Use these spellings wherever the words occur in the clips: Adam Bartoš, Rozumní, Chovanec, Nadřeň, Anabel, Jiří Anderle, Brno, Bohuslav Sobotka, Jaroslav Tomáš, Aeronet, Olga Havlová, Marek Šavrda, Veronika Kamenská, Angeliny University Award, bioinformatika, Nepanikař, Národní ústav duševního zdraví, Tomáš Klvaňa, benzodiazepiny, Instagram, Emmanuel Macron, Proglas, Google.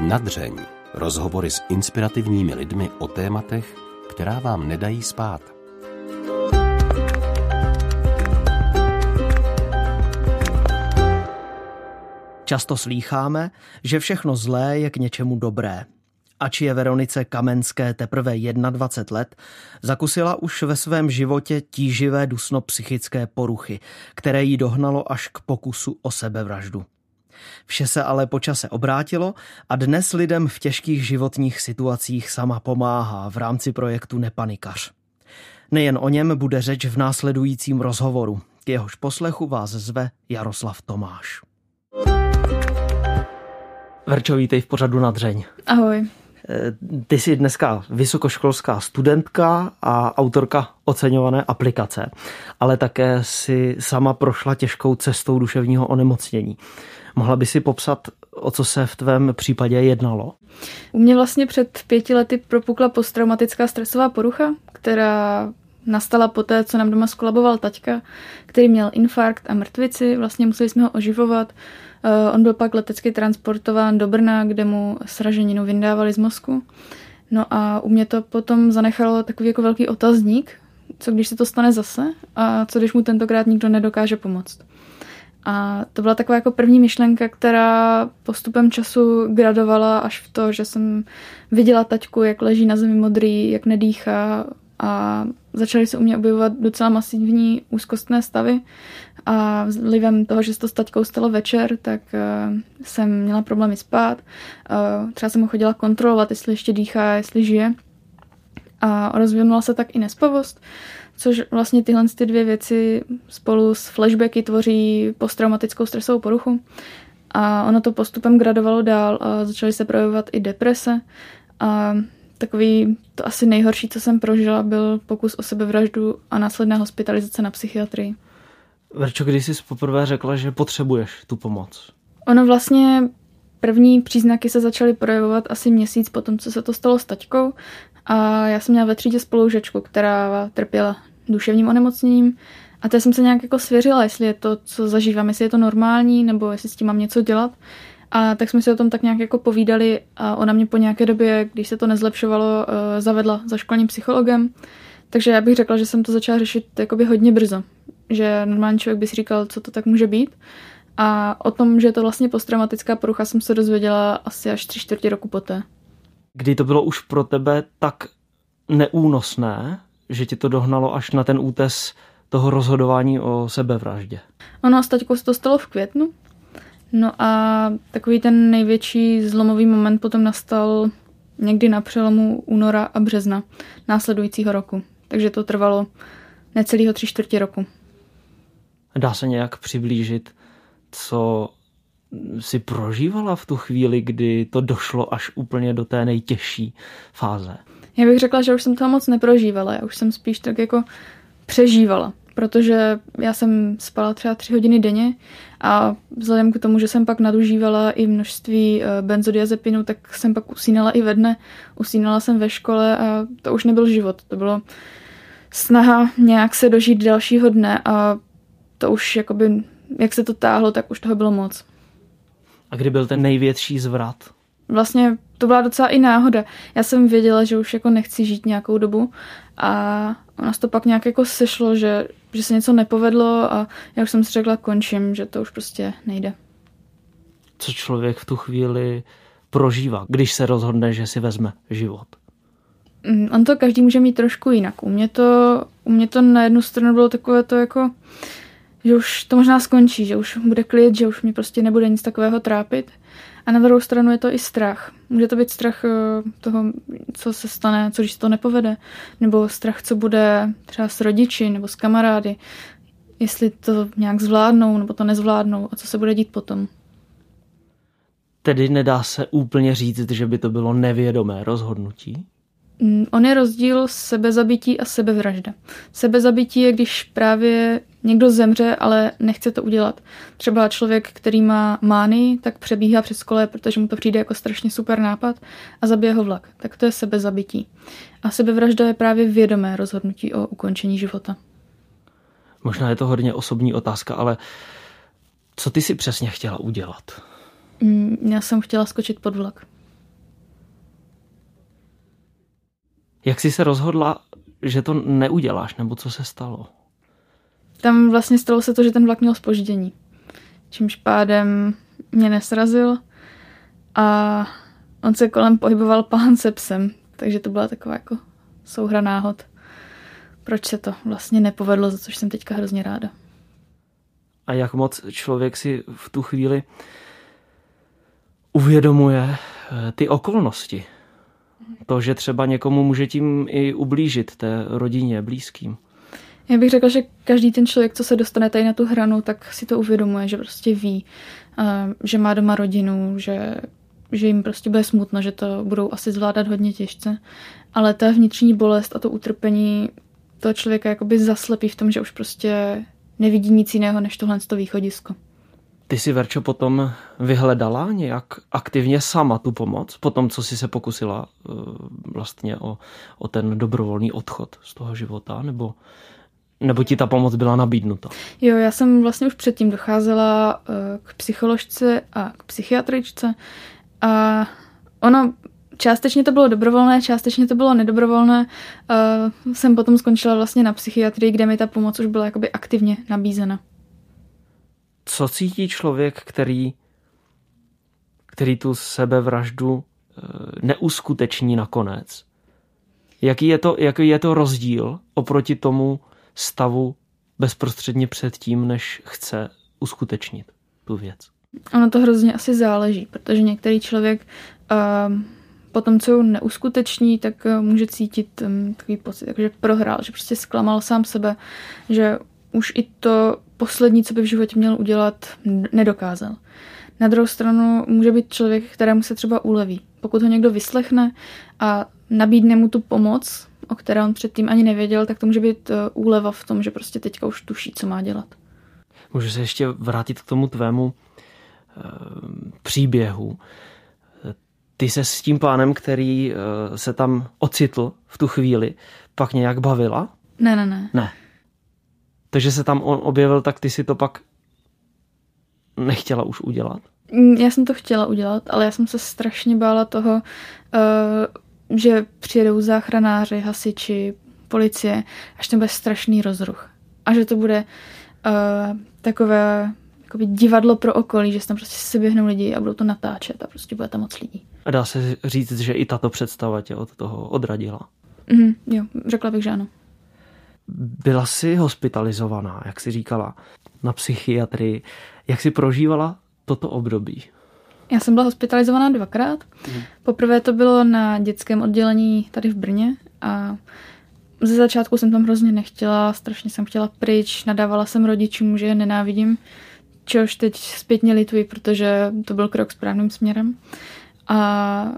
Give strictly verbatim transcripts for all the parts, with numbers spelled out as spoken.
Nadřeň. Rozhovory s inspirativními lidmi o tématech, která vám nedají spát. Často slýcháme, že všechno zlé je k něčemu dobré. Ač je Veronice Kamenské teprve dvacet jedna let, zakusila už ve svém životě tíživé dusno-psychické poruchy, které ji dohnalo až k pokusu o sebevraždu. Vše se ale po čase obrátilo a dnes lidem v těžkých životních situacích sama pomáhá v rámci projektu Nepanikař. Nejen o něm bude řeč v následujícím rozhovoru. K jehož poslechu vás zve Jaroslav Tomáš. Verčo, vítej v pořadu Nadřeň. Ahoj. Ty jsi dneska vysokoškolská studentka a autorka oceňované aplikace, ale také si sama prošla těžkou cestou duševního onemocnění. Mohla by si popsat, o co se v tvém případě jednalo? U mě vlastně před pěti lety propukla posttraumatická stresová porucha, která nastala poté, co nám doma skolaboval taťka, který měl infarkt a mrtvici, vlastně museli jsme ho oživovat. On byl pak letecky transportován do Brna, kde mu sraženinu vyndávali z mozku. No a u mě to potom zanechalo takový jako velký otazník, co když se to stane zase a co když mu tentokrát nikdo nedokáže pomoct. A to byla taková jako první myšlenka, která postupem času gradovala až v to, že jsem viděla taťku, jak leží na zemi modrý, jak nedýchá, a začaly se u mě objevovat docela masivní úzkostné stavy a vlivem toho, že se to s taťkou stalo večer, tak uh, jsem měla problémy spát. Uh, třeba jsem ho chodila kontrolovat, jestli ještě dýchá, jestli žije. A rozvinula se tak i nespavost, což vlastně tyhle ty dvě věci spolu s flashbacky tvoří posttraumatickou stresovou poruchu. A ono to postupem gradovalo dál a začaly se projevovat i deprese. A takový to asi nejhorší, co jsem prožila, byl pokus o sebevraždu a následná hospitalizace na psychiatrii. Verčo, když jsi poprvé řekla, že potřebuješ tu pomoc? Ono vlastně první příznaky se začaly projevovat asi měsíc po tom, co se to stalo s taťkou. A já jsem měla ve třídě spolužečku, která trpěla duševním onemocněním. A to jsem se nějak jako svěřila, jestli je to, co zažívám, jestli je to normální, nebo jestli s tím mám něco dělat. A tak jsme si o tom tak nějak jako povídali a ona mě po nějaké době, když se to nezlepšovalo, zavedla za školním psychologem. Takže já bych řekla, že jsem to začala řešit jakoby hodně brzo. Že normální člověk by si říkal, co to tak může být. A o tom, že je to vlastně posttraumatická porucha, jsem se dozvěděla asi až tři čtvrtě roku poté. Kdy to bylo už pro tebe tak neúnosné, že ti to dohnalo až na ten útes toho rozhodování o sebevraždě? Ono s taťkou se to stalo v květnu. No a takový ten největší zlomový moment potom nastal někdy na přelomu února a března následujícího roku. Takže to trvalo necelýho tři čtvrtě roku. Dá se nějak přiblížit, co si prožívala v tu chvíli, kdy to došlo až úplně do té nejtěžší fáze? Já bych řekla, že už jsem toho moc neprožívala. Já už jsem spíš tak jako přežívala. Protože já jsem spala třeba tři hodiny denně a vzhledem k tomu, že jsem pak nadužívala i množství benzodiazepinů, tak jsem pak usínala i ve dne, usínala jsem ve škole a to už nebyl život. To bylo snaha nějak se dožít dalšího dne a to už jakoby, jak se to táhlo, tak už toho bylo moc. A kdy byl ten největší zvrat? Vlastně to byla docela i náhoda. Já jsem věděla, že už jako nechci žít nějakou dobu a ono se to pak nějak jako sešlo, že, že se něco nepovedlo a já už jsem si řekla, končím, že to už prostě nejde. Co člověk v tu chvíli prožívá, když se rozhodne, že si vezme život? On to každý může mít trošku jinak. U mě to, u mě to na jednu stranu bylo takové to jako, že už to možná skončí, že už bude klid, že už mě prostě nebude nic takového trápit. A na druhou stranu je to i strach. Může to být strach toho, co se stane, co když se to nepovede, nebo strach, co bude třeba s rodiči nebo s kamarády, jestli to nějak zvládnou nebo to nezvládnou a co se bude dít potom. Tedy nedá se úplně říct, že by to bylo nevědomé rozhodnutí? On je rozdíl sebezabití a sebevražda. Sebezabití je, když právě někdo zemře, ale nechce to udělat. Třeba člověk, který má mánii, tak přebíhá přes koleje, protože mu to přijde jako strašně super nápad a zabije ho vlak. Tak to je sebezabití. A sebevražda je právě vědomé rozhodnutí o ukončení života. Možná je to hodně osobní otázka, ale co ty si přesně chtěla udělat? Já jsem chtěla skočit pod vlak. Jak jsi se rozhodla, že to neuděláš, nebo co se stalo? Tam vlastně stalo se to, že ten vlak měl zpoždění. Čímž pádem mě nesrazil a on se kolem pohyboval pán se psem. Takže to byla taková jako souhra náhod. Proč se to vlastně nepovedlo, za což jsem teďka hrozně ráda. A jak moc člověk si v tu chvíli uvědomuje ty okolnosti? To, že třeba někomu může tím i ublížit, té rodině, blízkým. Já bych řekla, že každý ten člověk, co se dostane tady na tu hranu, tak si to uvědomuje, že prostě ví, že má doma rodinu, že, že jim prostě bude smutno, že to budou asi zvládat hodně těžce. Ale ta vnitřní bolest a to utrpení toho člověka jakoby zaslepí v tom, že už prostě nevidí nic jiného než tohle to východisko. Ty si, Verčo, potom vyhledala nějak aktivně sama tu pomoc, potom co jsi se pokusila vlastně o, o ten dobrovolný odchod z toho života, nebo, nebo ti ta pomoc byla nabídnuta? Jo, já jsem vlastně už předtím docházela k psycholožce a k psychiatričce a ono částečně to bylo dobrovolné, částečně to bylo nedobrovolné. Jsem potom skončila vlastně na psychiatrii, kde mi ta pomoc už byla jakoby aktivně nabízena. Co cítí člověk, který, který tu sebevraždu neuskuteční nakonec? Jaký je to, jaký je to rozdíl oproti tomu stavu bezprostředně předtím, než chce uskutečnit tu věc? Ono to hrozně asi záleží, protože některý člověk uh, po tom, co ho neuskuteční, tak může cítit um, takový pocit, takže prohrál, že prostě zklamal sám sebe, že už i to poslední, co by v životě měl udělat, nedokázal. Na druhou stranu může být člověk, kterému se třeba uleví. Pokud ho někdo vyslechne a nabídne mu tu pomoc, o které on předtím ani nevěděl, tak to může být úleva v tom, že prostě teďka už tuší, co má dělat. Můžu se ještě vrátit k tomu tvému e, příběhu. Ty se s tím pánem, který e, se tam ocitl v tu chvíli, pak nějak bavila? Ne, ne, ne. Ne. Takže se tam on objevil, tak ty si to pak nechtěla už udělat? Já jsem to chtěla udělat, ale já jsem se strašně bála toho, že přijedou záchranáři, hasiči, policie, až tam bude strašný rozruch. A že to bude takové divadlo pro okolí, že se tam prostě seběhnou lidi a budou to natáčet a prostě bude tam moc lidí. A dá se říct, že i tato představa tě od toho odradila? Mm, jo, řekla bych, že ano. Byla jsi hospitalizovaná, jak jsi říkala, na psychiatrii. Jak jsi prožívala toto období? Já jsem byla hospitalizovaná dvakrát. Hmm. Poprvé to bylo na dětském oddělení tady v Brně a ze začátku jsem tam hrozně nechtěla, strašně jsem chtěla pryč, nadávala jsem rodičům, že je nenávidím, čehož teď zpětně lituji, protože to byl krok správným směrem. A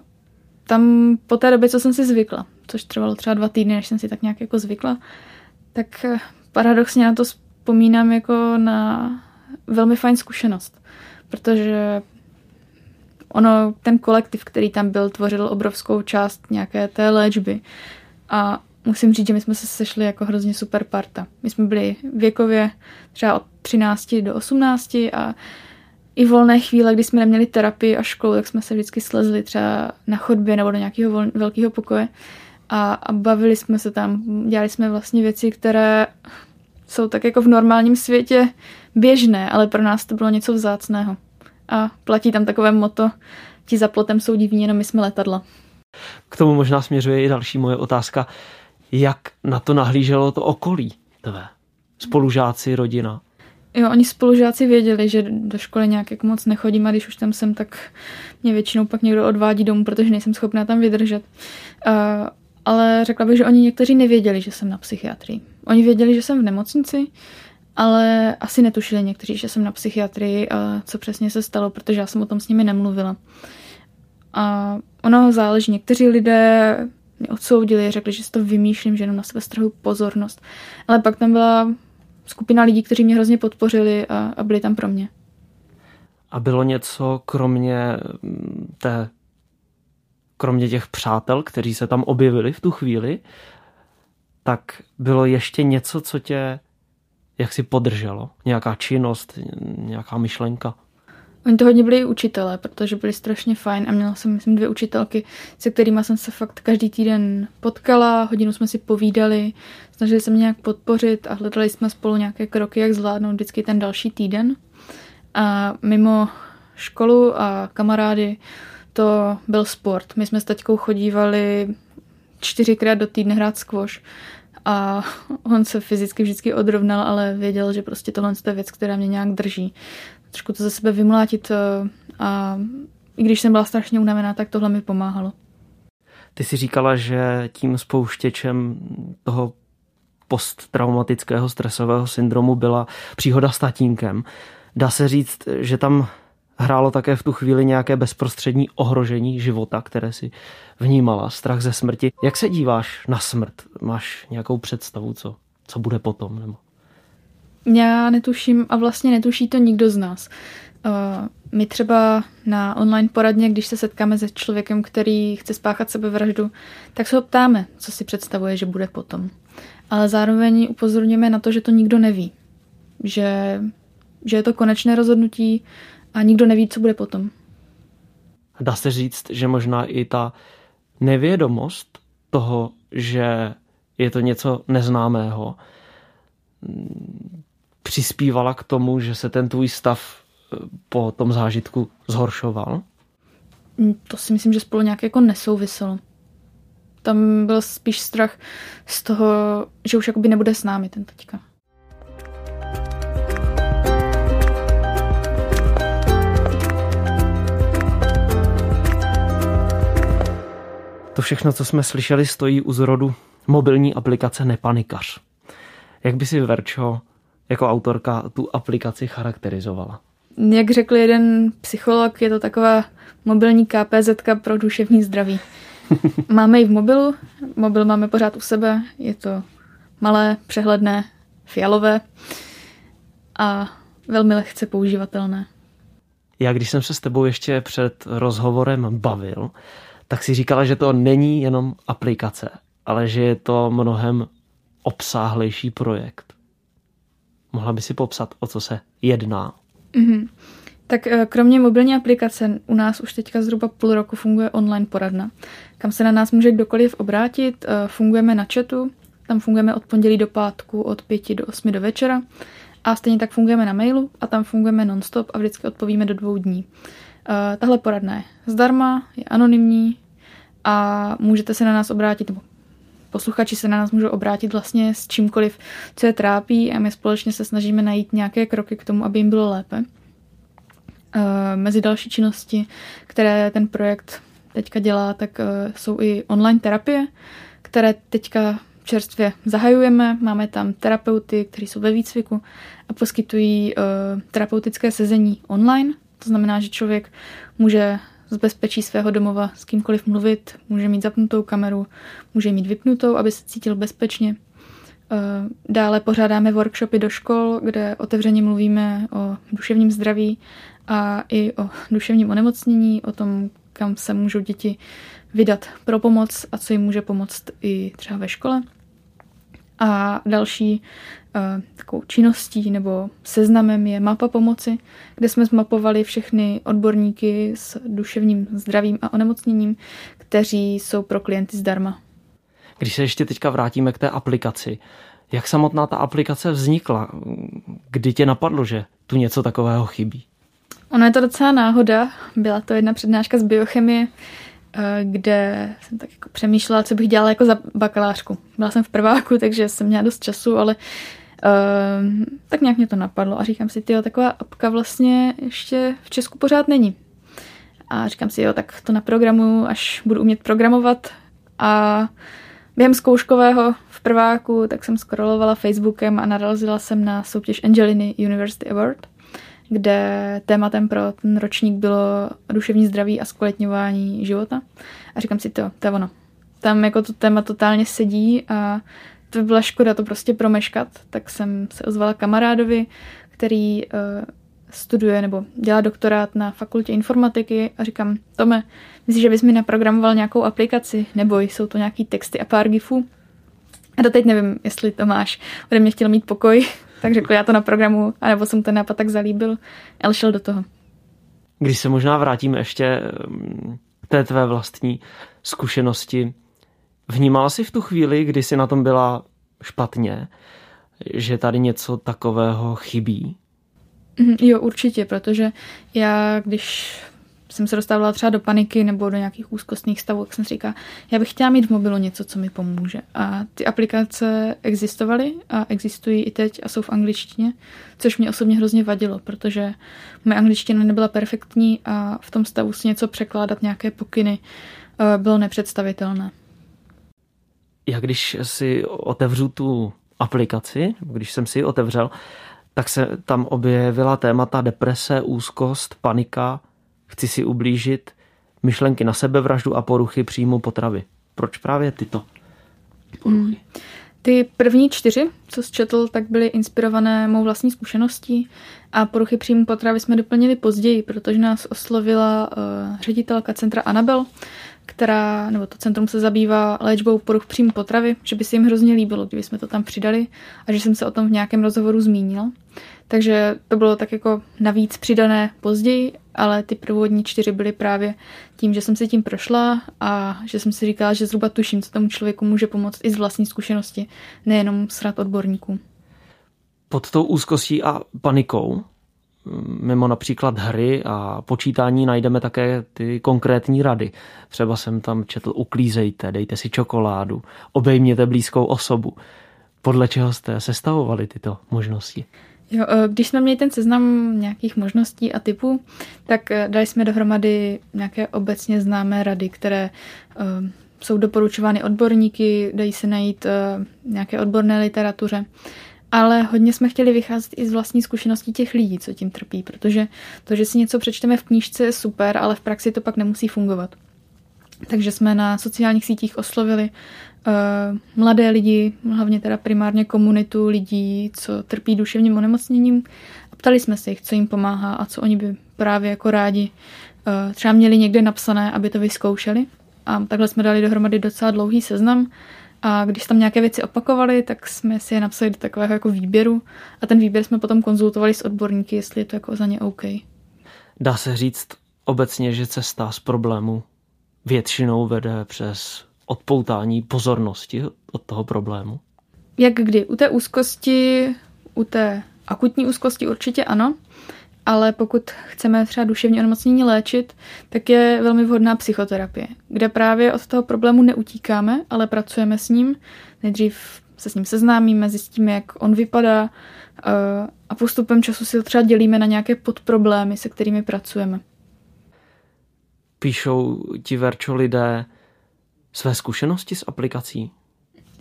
tam po té době, co jsem si zvykla, což trvalo třeba dva týdny, než jsem si tak nějak jako zvykla, tak paradoxně na to vzpomínám jako na velmi fajn zkušenost, protože ono, ten kolektiv, který tam byl, tvořil obrovskou část nějaké té léčby a musím říct, že my jsme se sešli jako hrozně super parta. My jsme byli věkově třeba od třinácti do osmnácti a i volné chvíle, kdy jsme neměli terapii a školu, tak jsme se vždycky slezli třeba na chodbě nebo do nějakého vol- velkého pokoje. A, a bavili jsme se tam, dělali jsme vlastně věci, které jsou tak jako v normálním světě běžné, ale pro nás to bylo něco vzácného. A platí tam takové motto, ti za plotem jsou divní, jenom my jsme letadla. K tomu možná směřuje i další moje otázka. Jak na to nahlíželo to okolí tvé? Spolužáci, rodina? Jo, oni spolužáci věděli, že do školy nějak jak moc nechodím a když už tam jsem, tak mě většinou pak někdo odvádí domů, protože nejsem schopná tam vydržet. Uh, Ale řekla bych, že oni někteří nevěděli, že jsem na psychiatrii. Oni věděli, že jsem v nemocnici, ale asi netušili někteří, že jsem na psychiatrii a co přesně se stalo, protože já jsem o tom s nimi nemluvila. A ono záleží. Někteří lidé mě odsoudili, řekli, že si to vymýšlím, že jenom na sebe strhuji pozornost. Ale pak tam byla skupina lidí, kteří mě hrozně podpořili a, a byli tam pro mě. A bylo něco kromě té... kromě těch přátel, kteří se tam objevili v tu chvíli, tak bylo ještě něco, co tě jaksi podrželo? Nějaká činnost, nějaká myšlenka? Oni to hodně byli i učitelé, protože byli strašně fajn a měla jsem, myslím, dvě učitelky, se kterými jsem se fakt každý týden potkala, hodinu jsme si povídali, snažili se mě nějak podpořit a hledali jsme spolu nějaké kroky, jak zvládnout vždycky ten další týden. A mimo školu a kamarády to byl sport. My jsme s taťkou chodívali čtyřikrát do týdne hrát squash a on se fyzicky vždycky odrovnal, ale věděl, že prostě tohle je věc, která mě nějak drží. Trošku to ze sebe vymlátit a i když jsem byla strašně unavená, tak tohle mi pomáhalo. Ty jsi říkala, že tím spouštěčem toho posttraumatického stresového syndromu byla příhoda s tatínkem. Dá se říct, že tam hrálo také v tu chvíli nějaké bezprostřední ohrožení života, které si vnímala, strach ze smrti. Jak se díváš na smrt? Máš nějakou představu, co, co bude potom? Nebo... Já netuším a vlastně netuší to nikdo z nás. My třeba na online poradně, když se setkáme se člověkem, který chce spáchat sebevraždu, tak se ho ptáme, co si představuje, že bude potom. Ale zároveň upozorňujeme na to, že to nikdo neví. Že, že je to konečné rozhodnutí a nikdo neví, co bude potom. Dá se říct, že možná i ta nevědomost toho, že je to něco neznámého, přispívala k tomu, že se ten tvůj stav po tom zážitku zhoršoval? To si myslím, že spolu nějak jako nesouviselo. Tam byl spíš strach z toho, že už jakoby nebude s námi ten taťka. To všechno, co jsme slyšeli, stojí u zrodu mobilní aplikace Nepanikař. Jak by si, Verčo, jako autorka tu aplikaci charakterizovala? Jak řekl jeden psycholog, je to taková mobilní ká pé zetka pro duševní zdraví. Máme ji v mobilu, mobil máme pořád u sebe, je to malé, přehledné, fialové a velmi lehce používatelné. Já, když jsem se s tebou ještě před rozhovorem bavil, tak si říkala, že to není jenom aplikace, ale že je to mnohem obsáhlejší projekt. Mohla by si popsat, o co se jedná? Mm-hmm. Tak kromě mobilní aplikace u nás už teďka zhruba půl roku funguje online poradna, kam se na nás může kdokoliv obrátit. Fungujeme na chatu, tam fungujeme od pondělí do pátku, od pěti do osmi do večera a stejně tak fungujeme na mailu a tam fungujeme non-stop a vždycky odpovíme do dvou dní. Tahle poradna je zdarma, je anonymní a můžete se na nás obrátit, nebo posluchači se na nás můžou obrátit vlastně s čímkoliv, co je trápí a my společně se snažíme najít nějaké kroky k tomu, aby jim bylo lépe. Mezi další činnosti, které ten projekt teďka dělá, tak jsou i online terapie, které teďka čerstvě zahajujeme. Máme tam terapeuty, kteří jsou ve výcviku a poskytují terapeutické sezení online. To znamená, že člověk může z bezpečí svého domova s kýmkoliv mluvit, může mít zapnutou kameru, může mít vypnutou, aby se cítil bezpečně. Dále pořádáme workshopy do škol, kde otevřeně mluvíme o duševním zdraví a i o duševním onemocnění, o tom, kam se můžou děti vydat pro pomoc a co jim může pomoct i třeba ve škole. A další takovou činností nebo seznamem je mapa pomoci, kde jsme zmapovali všechny odborníky s duševním zdravím a onemocněním, kteří jsou pro klienty zdarma. Když se ještě teďka vrátíme k té aplikaci, jak samotná ta aplikace vznikla? Kdy tě napadlo, že tu něco takového chybí? Ono je to docela náhoda. Byla to jedna přednáška z biochemie, kde jsem tak jako přemýšlela, co bych dělala jako za bakalářku. Byla jsem v prváku, takže jsem měla dost času, ale uh, tak nějak mě to napadlo a říkám si, tyjo, taková apka vlastně ještě v Česku pořád není. A říkám si, jo, tak to naprogramuju, až budu umět programovat. A během zkouškového v prváku tak jsem scrollovala Facebookem a narazila jsem na soutěž Angeliny University Award, kde tématem pro ten ročník bylo duševní zdraví a zkvalitňování života. A říkám si, to, to je ono. Tam jako to téma totálně sedí a to by byla škoda to prostě promeškat. Tak jsem se ozvala kamarádovi, který uh, studuje nebo dělá doktorát na fakultě informatiky a říkám, Tome, myslíš, že bys mi naprogramoval nějakou aplikaci? Neboj, jsou to nějaký texty a pár gifů. A doteď nevím, jestli Tomáš ode mě chtěl mít pokoj, tak řekl, já to naprogramuju, anebo jsem ten nápad tak zalíbil, ale šel do toho. Když se možná vrátíme ještě té tvé vlastní zkušenosti, vnímala jsi v tu chvíli, kdy jsi na tom byla špatně, že tady něco takového chybí? Jo, určitě, protože já, když jsem se dostávala třeba do paniky nebo do nějakých úzkostných stavů, jak jsem říkala, já bych chtěla mít v mobilu něco, co mi pomůže. A ty aplikace existovaly a existují i teď a jsou v angličtině, což mě osobně hrozně vadilo, protože moje angličtina nebyla perfektní a v tom stavu si něco překládat, nějaké pokyny, bylo nepředstavitelné. Já když si otevřu tu aplikaci, když jsem si ji otevřel, tak se tam objevila témata deprese, úzkost, panika, chci si ublížit, myšlenky na sebevraždu a poruchy příjmu potravy. Proč právě tyto poruchy? Mm. Ty první čtyři, co jsi četl, tak byly inspirované mou vlastní zkušeností a poruchy příjmu potravy jsme doplnili později, protože nás oslovila uh, ředitelka centra Anabel, která, nebo to centrum se zabývá léčbou poruch příjmu potravy, že by se jim hrozně líbilo, kdyby jsme to tam přidali a že jsem se o tom v nějakém rozhovoru zmínila. Takže to bylo tak jako navíc přidané později, ale ty průvodní čtyři byly právě tím, že jsem si tím prošla a že jsem si říkala, že zhruba tuším, co tomu člověku může pomoct i z vlastní zkušenosti, nejenom z rad odborníků. Pod tou úzkostí a panikou, mimo například hry a počítání, najdeme také ty konkrétní rady. Třeba jsem tam četl, uklízejte, dejte si čokoládu, obejměte blízkou osobu. Podle čeho jste sestavovali tyto možnosti? Jo, když jsme měli ten seznam nějakých možností a typů, tak dali jsme dohromady nějaké obecně známé rady, které uh, jsou doporučovány odborníky, dají se najít uh, nějaké odborné literatuře. Ale hodně jsme chtěli vycházet i z vlastní zkušeností těch lidí, co tím trpí, protože to, že si něco přečteme v knížce, je super, ale v praxi to pak nemusí fungovat. Takže jsme na sociálních sítích oslovili uh, mladé lidi, hlavně teda primárně komunitu lidí, co trpí duševním onemocněním. A ptali jsme se jich, co jim pomáhá a co oni by právě jako rádi uh, třeba měli někde napsané, aby to vyzkoušeli. A takhle jsme dali dohromady docela dlouhý seznam. A když tam nějaké věci opakovali, tak jsme si je napsali do takového jako výběru a ten výběr jsme potom konzultovali s odborníky, jestli je to jako za ně OK. Dá se říct obecně, že cesta z problému většinou vede přes odpoutání pozornosti od toho problému? Jak kdy? U té úzkosti, u té akutní úzkosti určitě ano, ale pokud chceme třeba duševní onemocnění léčit, tak je velmi vhodná psychoterapie, kde právě od toho problému neutíkáme, ale pracujeme s ním. Nejdřív se s ním seznámíme, zjistíme, jak on vypadá a postupem času si to třeba dělíme na nějaké podproblémy, se kterými pracujeme. Píšou ti, Verčo, lidé své zkušenosti s aplikací?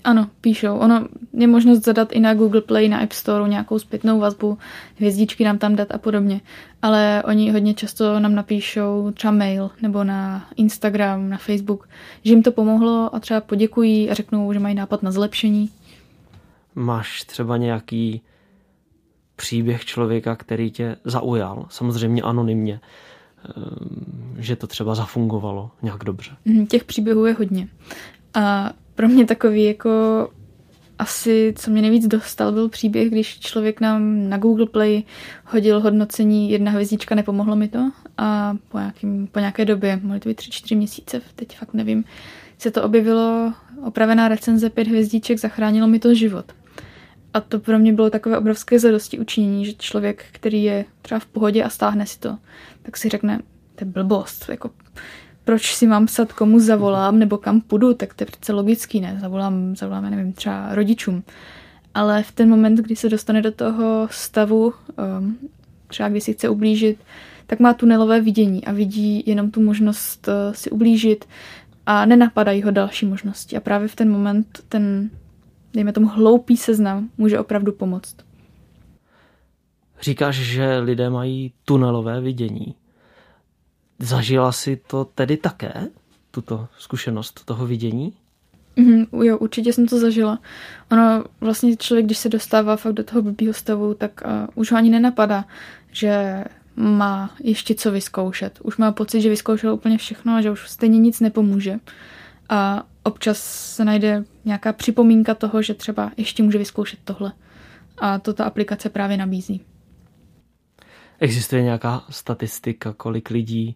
Ano, píšou. Ono je možnost zadat i na Google Play, na App Store nějakou zpětnou vazbu, hvězdičky nám tam dát a podobně. Ale oni hodně často nám napíšou třeba mail nebo na Instagram, na Facebook, že jim to pomohlo a třeba poděkují a řeknou, že mají nápad na zlepšení. Máš třeba nějaký příběh člověka, který tě zaujal, samozřejmě anonymně, že to třeba zafungovalo nějak dobře? Těch příběhů je hodně. A pro mě takový jako asi, co mě nejvíc dostal, byl příběh, když člověk nám na Google Play hodil hodnocení jedna hvězdička, nepomohlo mi to a po, nějakým, po nějaké době, mohli to být tři, čtyři měsíce, teď fakt nevím, se to objevilo, opravená recenze pět hvězdiček, zachránilo mi to život. A to pro mě bylo takové obrovské zadosti učinění, že člověk, který je třeba v pohodě a stáhne si to, tak si řekne, to je blbost, jako proč si mám psat, komu zavolám nebo kam půjdu, tak to je přece logický, ne, zavolám, zavolám, já nevím, třeba rodičům. Ale v ten moment, kdy se dostane do toho stavu, třeba když si chce ublížit, tak má tunelové vidění a vidí jenom tu možnost si ublížit a nenapadají ho další možnosti. A právě v ten moment ten, dejme tomu, hloupý seznam může opravdu pomoct. Říkáš, že lidé mají tunelové vidění. Zažila si to tedy také, tuto zkušenost toho vidění? Mm, jo, určitě jsem to zažila. Ono vlastně člověk, když se dostává fakt do toho blbýho stavu, tak uh, už ho ani nenapadá, že má ještě co vyzkoušet. Už má pocit, že vyzkoušel úplně všechno a že už stejně nic nepomůže. A občas se najde nějaká připomínka toho, že třeba ještě může vyzkoušet tohle. A to ta aplikace právě nabízí. Existuje nějaká statistika, kolik lidí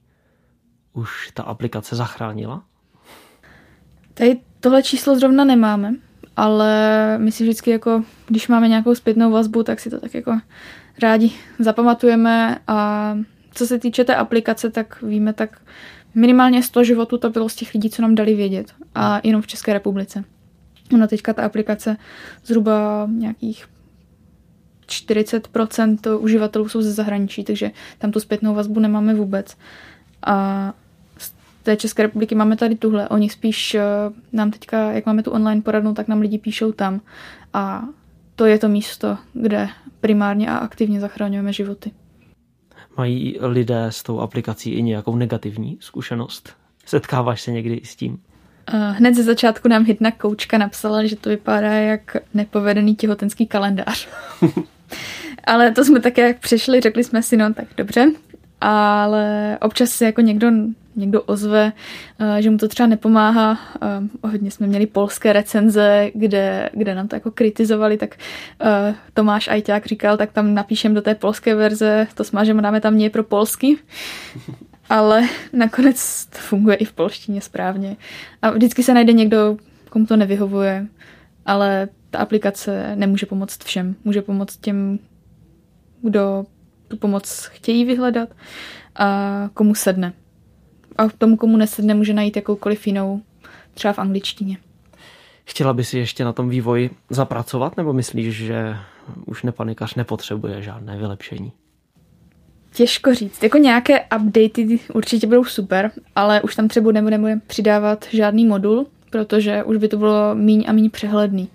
už ta aplikace zachránila? Tady tohle číslo zrovna nemáme, ale my si vždycky, jako, když máme nějakou zpětnou vazbu, tak si to tak jako rádi zapamatujeme. A co se týče té aplikace, tak víme tak minimálně sto životů to bylo z těch lidí, co nám dali vědět. A jenom v České republice. No teďka ta aplikace zhruba nějakých čtyřicet procent uživatelů jsou ze zahraničí, takže tam tu zpětnou vazbu nemáme vůbec. A z té České republiky máme tady tuhle. Oni spíš nám teďka, jak máme tu online poradnu, tak nám lidi píšou tam. A to je to místo, kde primárně a aktivně zachraňujeme životy. Mají lidé s tou aplikací i nějakou negativní zkušenost? Setkáváš se někdy s tím? Hned ze začátku nám jedna koučka napsala, že to vypadá jak nepovedený těhotenský kalendář. Ale to jsme také jak přišli, řekli jsme si, no tak dobře. Ale občas se jako někdo, někdo ozve, že mu to třeba nepomáhá. Hodně jsme měli polské recenze, kde, kde nám to jako kritizovali, tak Tomáš Ajťák říkal, tak tam napíšem do té polské verze, to smažeme, dáme tam něj pro polsky. Ale nakonec to funguje i v polštině správně. A vždycky se najde někdo, komu to nevyhovuje, ale ta aplikace nemůže pomoct všem. Může pomoct těm, kdo tu pomoc chtějí vyhledat a komu sedne. A tomu, komu nesedne, může najít jakoukoliv jinou, třeba v angličtině. Chtěla by si ještě na tom vývoji zapracovat, nebo myslíš, že už Nepanikař nepotřebuje žádné vylepšení? Těžko říct. Jako nějaké updaty určitě budou super, ale už tam třeba nebudeme přidávat žádný modul, protože už by to bylo míň a míň přehledný.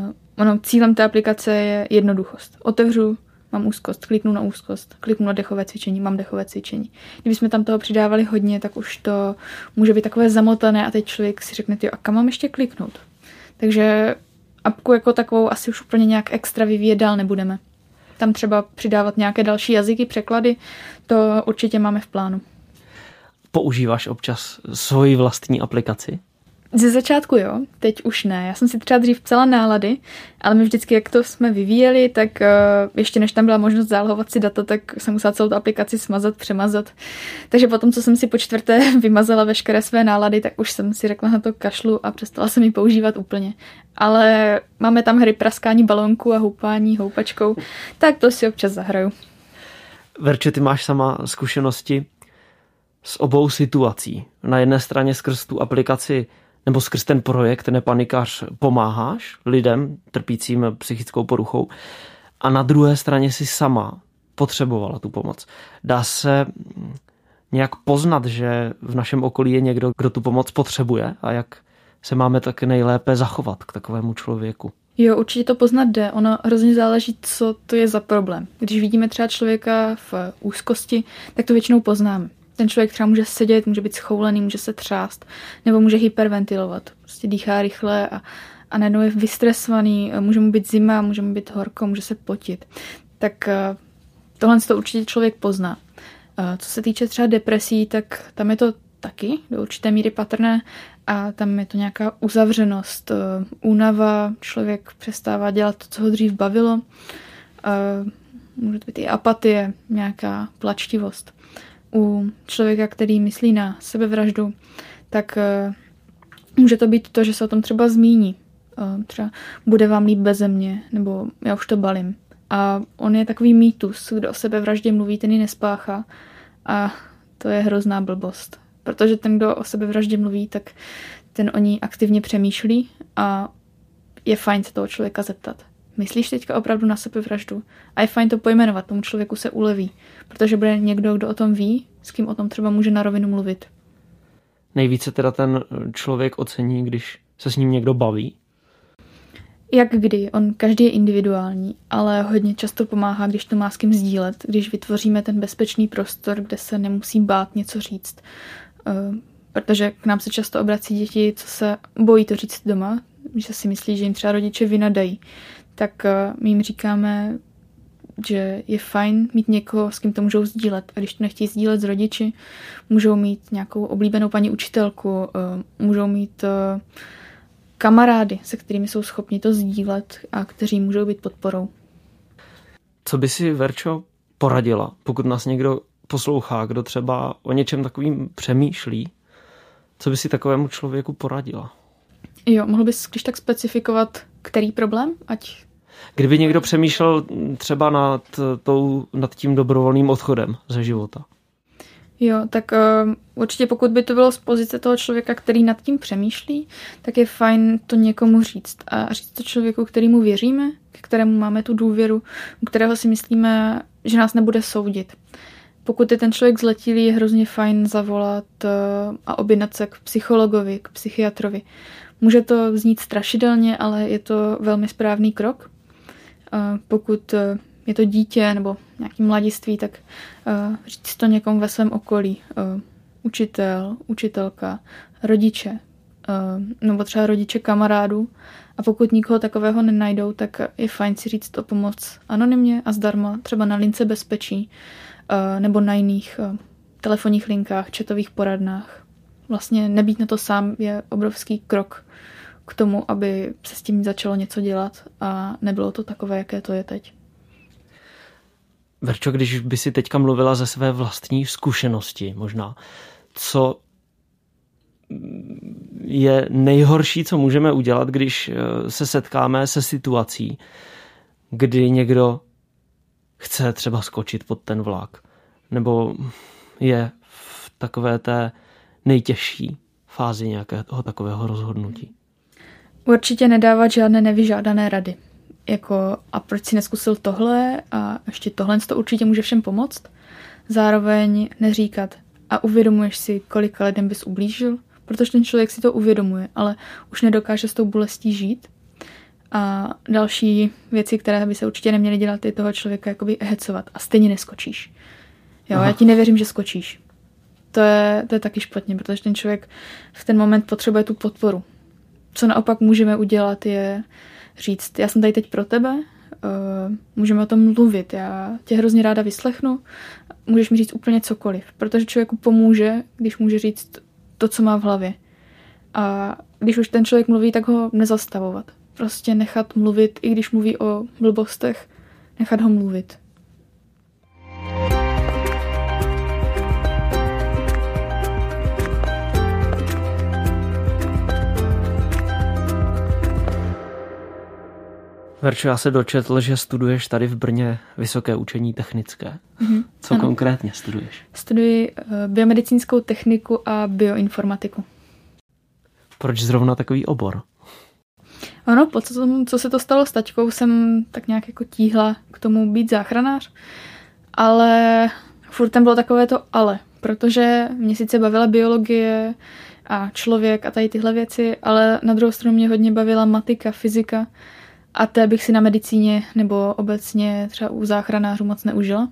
Uh, ono, cílem té aplikace je jednoduchost. Otevřu, mám úzkost, kliknu na úzkost, kliknu na dechové cvičení, mám dechové cvičení. Kdybychom tam toho přidávali hodně, tak už to může být takové zamotané a teď člověk si řekne, tyjo, a kam mám ještě kliknout? Takže apku jako takovou asi už úplně nějak extra vyvíjet dál nebudeme. Tam třeba přidávat nějaké další jazyky, překlady, to určitě máme v plánu. Používáš občas svoji vlastní aplikaci? Ze začátku jo, teď už ne. Já jsem si třeba dřív psala nálady, ale my vždycky, jak to jsme vyvíjeli, tak uh, ještě než tam byla možnost zálohovat si data, tak jsem musela celou tu aplikaci smazat, přemazat. Takže potom, co jsem si po čtvrté vymazala veškeré své nálady, tak už jsem si řekla na to kašlu a přestala jsem ji používat úplně. Ale máme tam hry praskání balónku a houpání houpačkou, tak to si občas zahraju. Verče, ty máš sama zkušenosti s obou situací. Na jedné straně skrz tu aplikaci nebo skrz ten projekt Nepanikař pomáháš lidem trpícím psychickou poruchou a na druhé straně si sama potřebovala tu pomoc. Dá se nějak poznat, že v našem okolí je někdo, kdo tu pomoc potřebuje a jak se máme tak nejlépe zachovat k takovému člověku? Jo, určitě to poznat jde. Ono hrozně záleží, co to je za problém. Když vidíme třeba člověka v úzkosti, tak to většinou poznáme. Ten člověk třeba může sedět, může být schoulený, může se třást, nebo může hyperventilovat. Prostě dýchá rychle a, a najednou je vystresovaný, může mu být zima, může mu být horko, může se potit. Tak tohle to určitě člověk pozná. Co se týče třeba depresí, tak tam je to taky do určité míry patrné a tam je to nějaká uzavřenost, únava, člověk přestává dělat to, co ho dřív bavilo. Může to být i apatie, nějaká plačtivost. U člověka, který myslí na sebevraždu, tak uh, může to být to, že se o tom třeba zmíní. Uh, třeba bude vám líp beze mě, nebo já už to balím. A on je takový mýtus, kdo o sebevraždě mluví, ten ji nespáchá. A to je hrozná blbost. Protože ten, kdo o sebevraždě mluví, tak ten o ní aktivně přemýšlí a je fajn se toho člověka zeptat. Myslíš teďka opravdu na sebevraždu? A je fajn to pojmenovat, tomu člověku se uleví, protože bude někdo, kdo o tom ví, s kým o tom třeba může na rovinu mluvit. Nejvíce teda ten člověk ocení, když se s ním někdo baví? Jak kdy, on každý je individuální, ale hodně často pomáhá, když to má s kým sdílet, když vytvoříme ten bezpečný prostor, kde se nemusí bát něco říct. Protože k nám se často obrací děti, co se bojí to říct doma, že si myslí, že jim třeba rodiče vynadají. Tak my jim říkáme, že je fajn mít někoho, s kým to můžou sdílet. A když to nechtějí sdílet s rodiči, můžou mít nějakou oblíbenou paní učitelku, můžou mít kamarády, se kterými jsou schopni to sdílet a kteří můžou být podporou. Co by si, Verčo, poradila. Pokud nás někdo poslouchá, kdo třeba o něčem takovým přemýšlí, co by si takovému člověku poradila? Jo, mohl bys když tak specifikovat, který problém? Ať... Kdyby někdo přemýšlel třeba nad, tou, nad tím dobrovolným odchodem ze života. Jo, tak uh, určitě pokud by to bylo z pozice toho člověka, který nad tím přemýšlí, tak je fajn to někomu říct. A říct to člověku, kterému věříme, k kterému máme tu důvěru, u kterého si myslíme, že nás nebude soudit. Pokud je ten člověk zletilý, je hrozně fajn zavolat uh, a objednat se k psychologovi, k psychiatrovi. Může to znít strašidelně, ale je to velmi správný krok. Uh, pokud... Uh, je to dítě nebo nějaký mladiství, tak uh, říct to někomu ve svém okolí. Uh, učitel, učitelka, rodiče, uh, nebo třeba rodiče kamarádů. A pokud nikoho takového nenajdou, tak je fajn si říct o pomoc anonymně a zdarma, třeba na lince bezpečí uh, nebo na jiných uh, telefonních linkách, chatových poradnách. Vlastně nebýt na to sám je obrovský krok k tomu, aby se s tím začalo něco dělat a nebylo to takové, jaké to je teď. Verčo, když by si teďka mluvila ze své vlastní zkušenosti možná, co je nejhorší, co můžeme udělat, když se setkáme se situací, kdy někdo chce třeba skočit pod ten vlak, nebo je v takové té nejtěžší fázi nějakého takového rozhodnutí? Určitě nedávat žádné nevyžádané rady. Jako a proč si neskusil tohle a ještě tohle, to určitě může všem pomoct. Zároveň neříkat a uvědomuješ si, kolika lidem bys ublížil, protože ten člověk si to uvědomuje, ale už nedokáže s tou bolestí žít. A další věci, které by se určitě neměly dělat, je toho člověka jakoby hecovat a stejně neskočíš. Jo, Aha. Já ti nevěřím, že skočíš. To je, to je taky špatně, protože ten člověk v ten moment potřebuje tu podporu. Co naopak můžeme udělat je říct, já jsem tady teď pro tebe, uh, můžeme o tom mluvit, já tě hrozně ráda vyslechnu, můžeš mi říct úplně cokoliv, protože člověku pomůže, když může říct to, co má v hlavě. A když už ten člověk mluví, tak ho nezastavovat. Prostě nechat mluvit, i když mluví o blbostech, nechat ho mluvit. Verčo, já se dočetl, že studuješ tady v Brně Vysoké učení technické. Mm-hmm. Co ano. Konkrétně studuješ? Studuji biomedicínskou techniku a bioinformatiku. Proč zrovna takový obor? Ano, po tom, co se to stalo s taťkou, jsem tak nějak jako tíhla k tomu být záchranář, ale furt tam bylo takové to ale, protože mě sice bavila biologie a člověk a tady tyhle věci, ale na druhou stranu mě hodně bavila matika, fyzika, a té bych si na medicíně nebo obecně třeba u záchranářů moc neužila,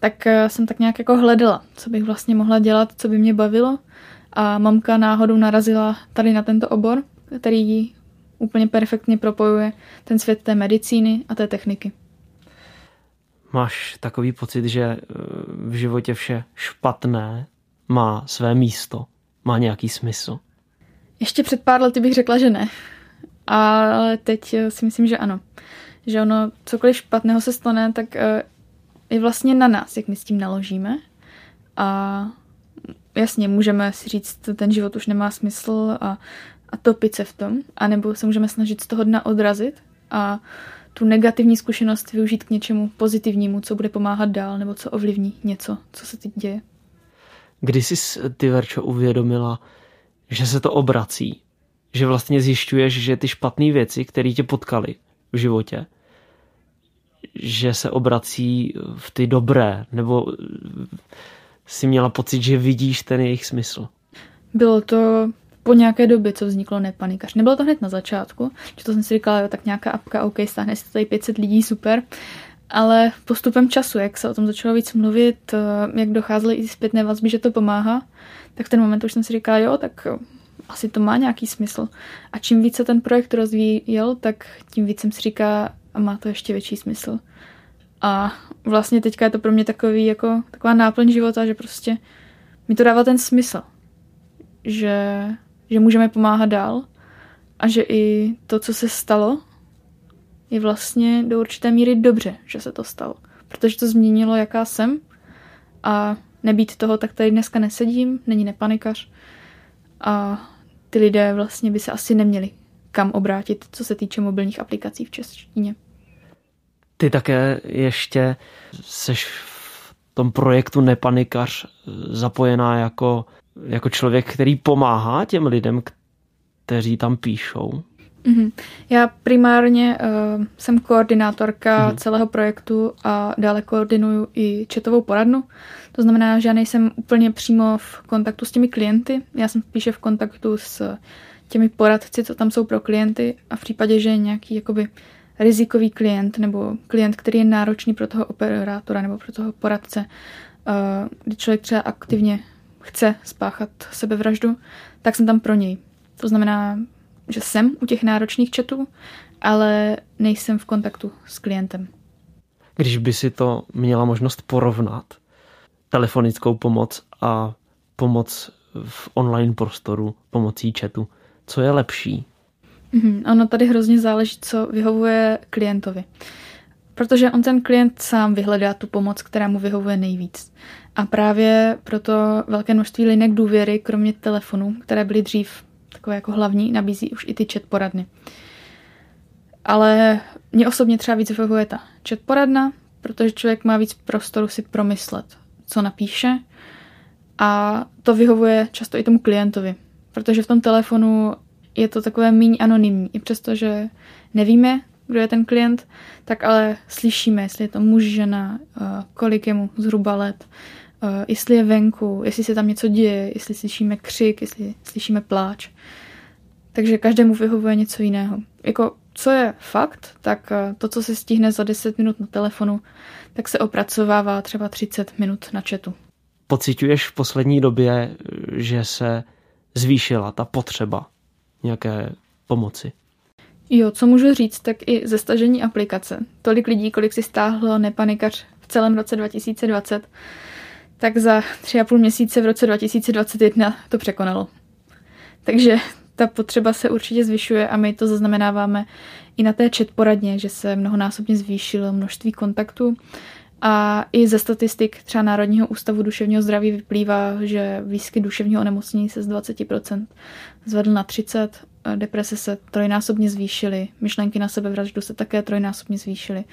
tak jsem tak nějak jako hledala, co bych vlastně mohla dělat, co by mě bavilo. A mamka náhodou narazila tady na tento obor, který úplně perfektně propojuje ten svět té medicíny a té techniky. Máš takový pocit, že v životě vše špatné má své místo, má nějaký smysl? Ještě před pár lety bych řekla, že ne. Ale teď si myslím, že ano. Že ono, cokoliv špatného se stane, tak je vlastně na nás, jak my s tím naložíme. A jasně, můžeme si říct, ten život už nemá smysl a, a topit se v tom. A nebo se můžeme snažit z toho dna odrazit a tu negativní zkušenost využít k něčemu pozitivnímu, co bude pomáhat dál, nebo co ovlivní něco, co se teď děje. Kdy jsi ty, Verčo, uvědomila, že se to obrací? Že vlastně zjišťuješ, že ty špatné věci, které tě potkaly v životě, že se obrací v ty dobré, nebo si měla pocit, že vidíš ten jejich smysl? Bylo to po nějaké době, co vzniklo Nepanikař. Nebylo to hned na začátku, že to jsem si říkala, jo, tak nějaká apka, ok, stáhne se tady pět set lidí, super. Ale postupem času, jak se o tom začalo víc mluvit, jak docházely i zpětné vazby, že to pomáhá, tak v ten moment už jsem si říkala, jo, tak... asi to má nějaký smysl. A čím víc se ten projekt rozvíjel, tak tím víc jsem si říká, má to ještě větší smysl. A vlastně teďka je to pro mě takový, jako taková náplň života, že prostě mi to dává ten smysl. Že, že můžeme pomáhat dál a že i to, co se stalo, je vlastně do určité míry dobře, že se to stalo. protože to změnilo, jaká jsem. A nebýt toho, tak tady dneska nesedím, není Nepanikař. A ty lidé vlastně by se asi neměli kam obrátit, co se týče mobilních aplikací v češtině. Ty také ještě seš v tom projektu Nepanikař zapojená jako, jako člověk, který pomáhá těm lidem, kteří tam píšou. Mm-hmm. Já primárně uh, jsem koordinátorka mm-hmm. celého projektu a dále koordinuju i chatovou poradnu. To znamená, že já nejsem úplně přímo v kontaktu s těmi klienty, já jsem spíše v kontaktu s těmi poradci, co tam jsou pro klienty, a v případě, že je nějaký jakoby rizikový klient nebo klient, který je náročný pro toho operátora nebo pro toho poradce, uh, kdy člověk třeba aktivně chce spáchat sebevraždu, tak jsem tam pro něj. To znamená, že jsem u těch náročných chatů, ale nejsem v kontaktu s klientem. Když by si to měla možnost porovnat, telefonickou pomoc a pomoc v online prostoru pomocí chatu, co je lepší? Mm-hmm. Ono tady hrozně záleží, co vyhovuje klientovi. Protože on ten klient sám vyhledá tu pomoc, která mu vyhovuje nejvíc. A právě proto velké množství linek důvěry, kromě telefonů, které byly dřív takové jako hlavní, nabízí už i ty chat poradny. Ale mě osobně třeba víc vyhovuje ta chat poradna, protože člověk má víc prostoru si promyslet, co napíše, a to vyhovuje často i tomu klientovi, protože v tom telefonu je to takové míň anonymní. I přesto, že nevíme, kdo je ten klient, tak ale slyšíme, jestli je to muž, žena, kolik je mu zhruba let, Uh, jestli je venku, jestli se tam něco děje, jestli slyšíme křik, jestli slyšíme pláč. Takže každému vyhovuje něco jiného. Jako, co je fakt, tak uh, to, co se stihne za deset minut na telefonu, tak se opracovává třeba třicet minut na chatu. Pociťuješ v poslední době, že se zvýšila ta potřeba nějaké pomoci? Jo, co můžu říct, tak i ze stažení aplikace. Tolik lidí, kolik si stáhlo Nepanikař v celém roce dva tisíce dvacet, tak za tři a půl měsíce v roce dva tisíce dvacet jedna to překonalo. Takže ta potřeba se určitě zvyšuje a my to zaznamenáváme i na té chat poradně, že se mnohonásobně zvýšilo množství kontaktů, a i ze statistik třeba Národního ústavu duševního zdraví vyplývá, že výskyt duševního onemocnění se z dvacet procent zvedl na třicet procent, deprese se trojnásobně zvýšily, myšlenky na sebevraždu se také trojnásobně zvýšily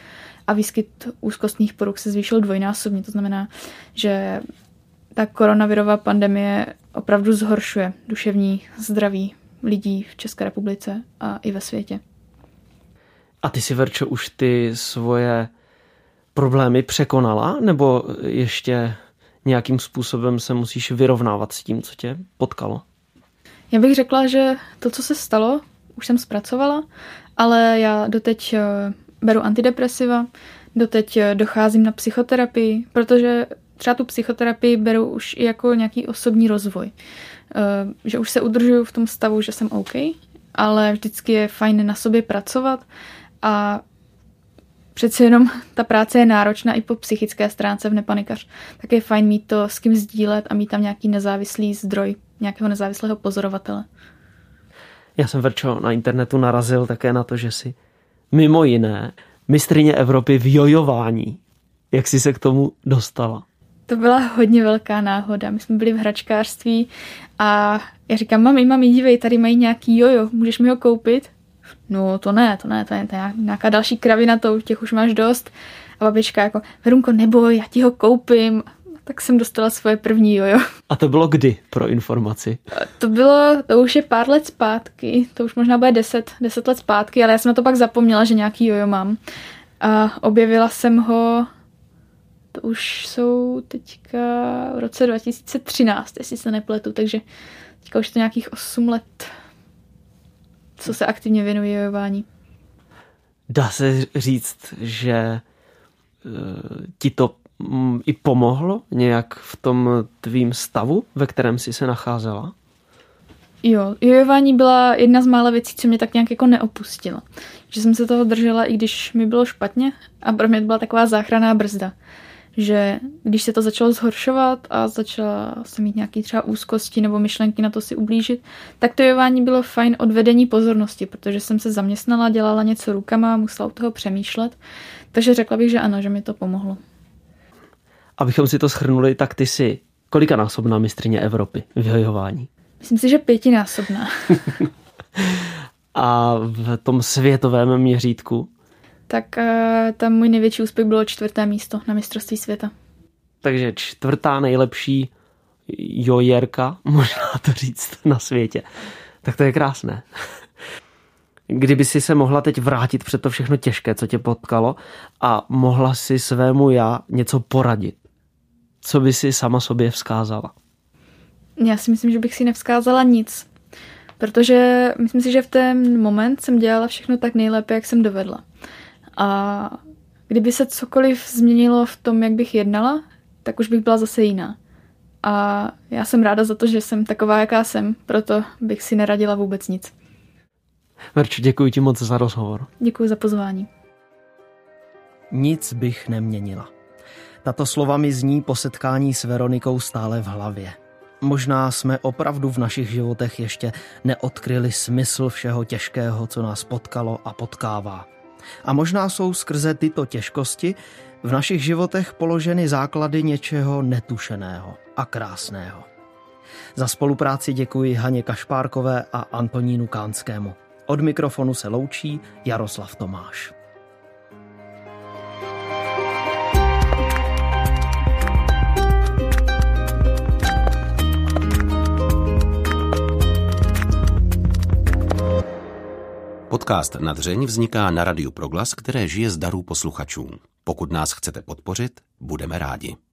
a výskyt úzkostných poruch se zvýšil dvojnásobně. To znamená, že ta koronavirová pandemie opravdu zhoršuje duševní zdraví lidí v České republice a i ve světě. A ty si, Verčo, už ty svoje problémy překonala, nebo ještě nějakým způsobem se musíš vyrovnávat s tím, co tě potkalo? Já bych řekla, že to, co se stalo, už jsem zpracovala, ale já doteď beru antidepresiva, doteď docházím na psychoterapii, protože třeba tu psychoterapii beru už i jako nějaký osobní rozvoj. Že už se udržuju v tom stavu, že jsem OK, ale vždycky je fajn na sobě pracovat, a přeci jenom ta práce je náročná i po psychické stránce v Nepanikař. Tak je fajn mít to s kým sdílet a mít tam nějaký nezávislý zdroj, nějakého nezávislého pozorovatele. Já jsem, Verčo, na internetu narazil také na to, že jsi mimo jiné mistryně Evropy v jojování. Jak jsi se k tomu dostala? To byla hodně velká náhoda. My jsme byli v hračkářství a já říkám, mami, mami, dívej, tady mají nějaký jojo, můžeš mi ho koupit? No to ne, to ne, to je nějaká další kravina, to těch už máš dost. A babička jako, Verunko, neboj, já ti ho koupím. Tak jsem dostala svoje první jojo. A to bylo kdy, pro informaci? To bylo, to už je pár let zpátky, to už možná bude deset, deset let zpátky, ale já jsem na to pak zapomněla, že nějaký jojo mám. A objevila jsem ho, to už jsou teďka v roce dva tisíce třináct, jestli se nepletu, takže teďka už je to nějakých osm let, co se aktivně věnuji jojování. Dá se říct, že uh, ti to i pomohlo nějak v tom tvým stavu, ve kterém jsi se nacházela? Jo, jojování byla jedna z mála věcí, co mě tak nějak jako neopustila. Že jsem se toho držela, i když mi bylo špatně, a pro mě to byla taková záchranná brzda. že když se to začalo zhoršovat a začala jsem mít nějaké třeba úzkosti nebo myšlenky na to si ublížit, tak to jevání bylo fajn odvedení pozornosti, protože jsem se zaměstnala, dělala něco rukama, musela u toho přemýšlet, takže řekla bych, že ano, že mi to pomohlo. Abychom si to shrnuli, tak ty jsi kolikanásobná mistryně Evropy v hejhování? Myslím si, že pětinásobná. A v tom světovém měřítku? Tak tam můj největší úspěch bylo čtvrté místo na mistrovství světa. Takže čtvrtá nejlepší jojerka, možná to říct, na světě. Tak to je krásné. Kdyby si se mohla teď vrátit před to všechno těžké, co tě potkalo, a mohla si svému já něco poradit, co by si sama sobě vzkázala? Já si myslím, že bych si nevzkázala nic. Protože myslím si, že v ten moment jsem dělala všechno tak nejlépe, jak jsem dovedla. A kdyby se cokoliv změnilo v tom, jak bych jednala, tak už bych byla zase jiná. A já jsem ráda za to, že jsem taková, jaká jsem, proto bych si neradila vůbec nic. Verč, děkuji ti moc za rozhovor. Děkuji za pozvání. Nic bych neměnila. Tato slova mi zní po setkání s Veronikou stále v hlavě. Možná jsme opravdu v našich životech ještě neodkryli smysl všeho těžkého, co nás potkalo a potkává. A možná jsou skrze tyto těžkosti v našich životech položeny základy něčeho netušeného a krásného. Za spolupráci děkuji Haně Kašpárkové a Antonínu Kánskému. Od mikrofonu se loučí Jaroslav Tomáš. Podcast Na dřeň vzniká na Radiu Proglas, které žije z darů posluchačů. Pokud nás chcete podpořit, budeme rádi.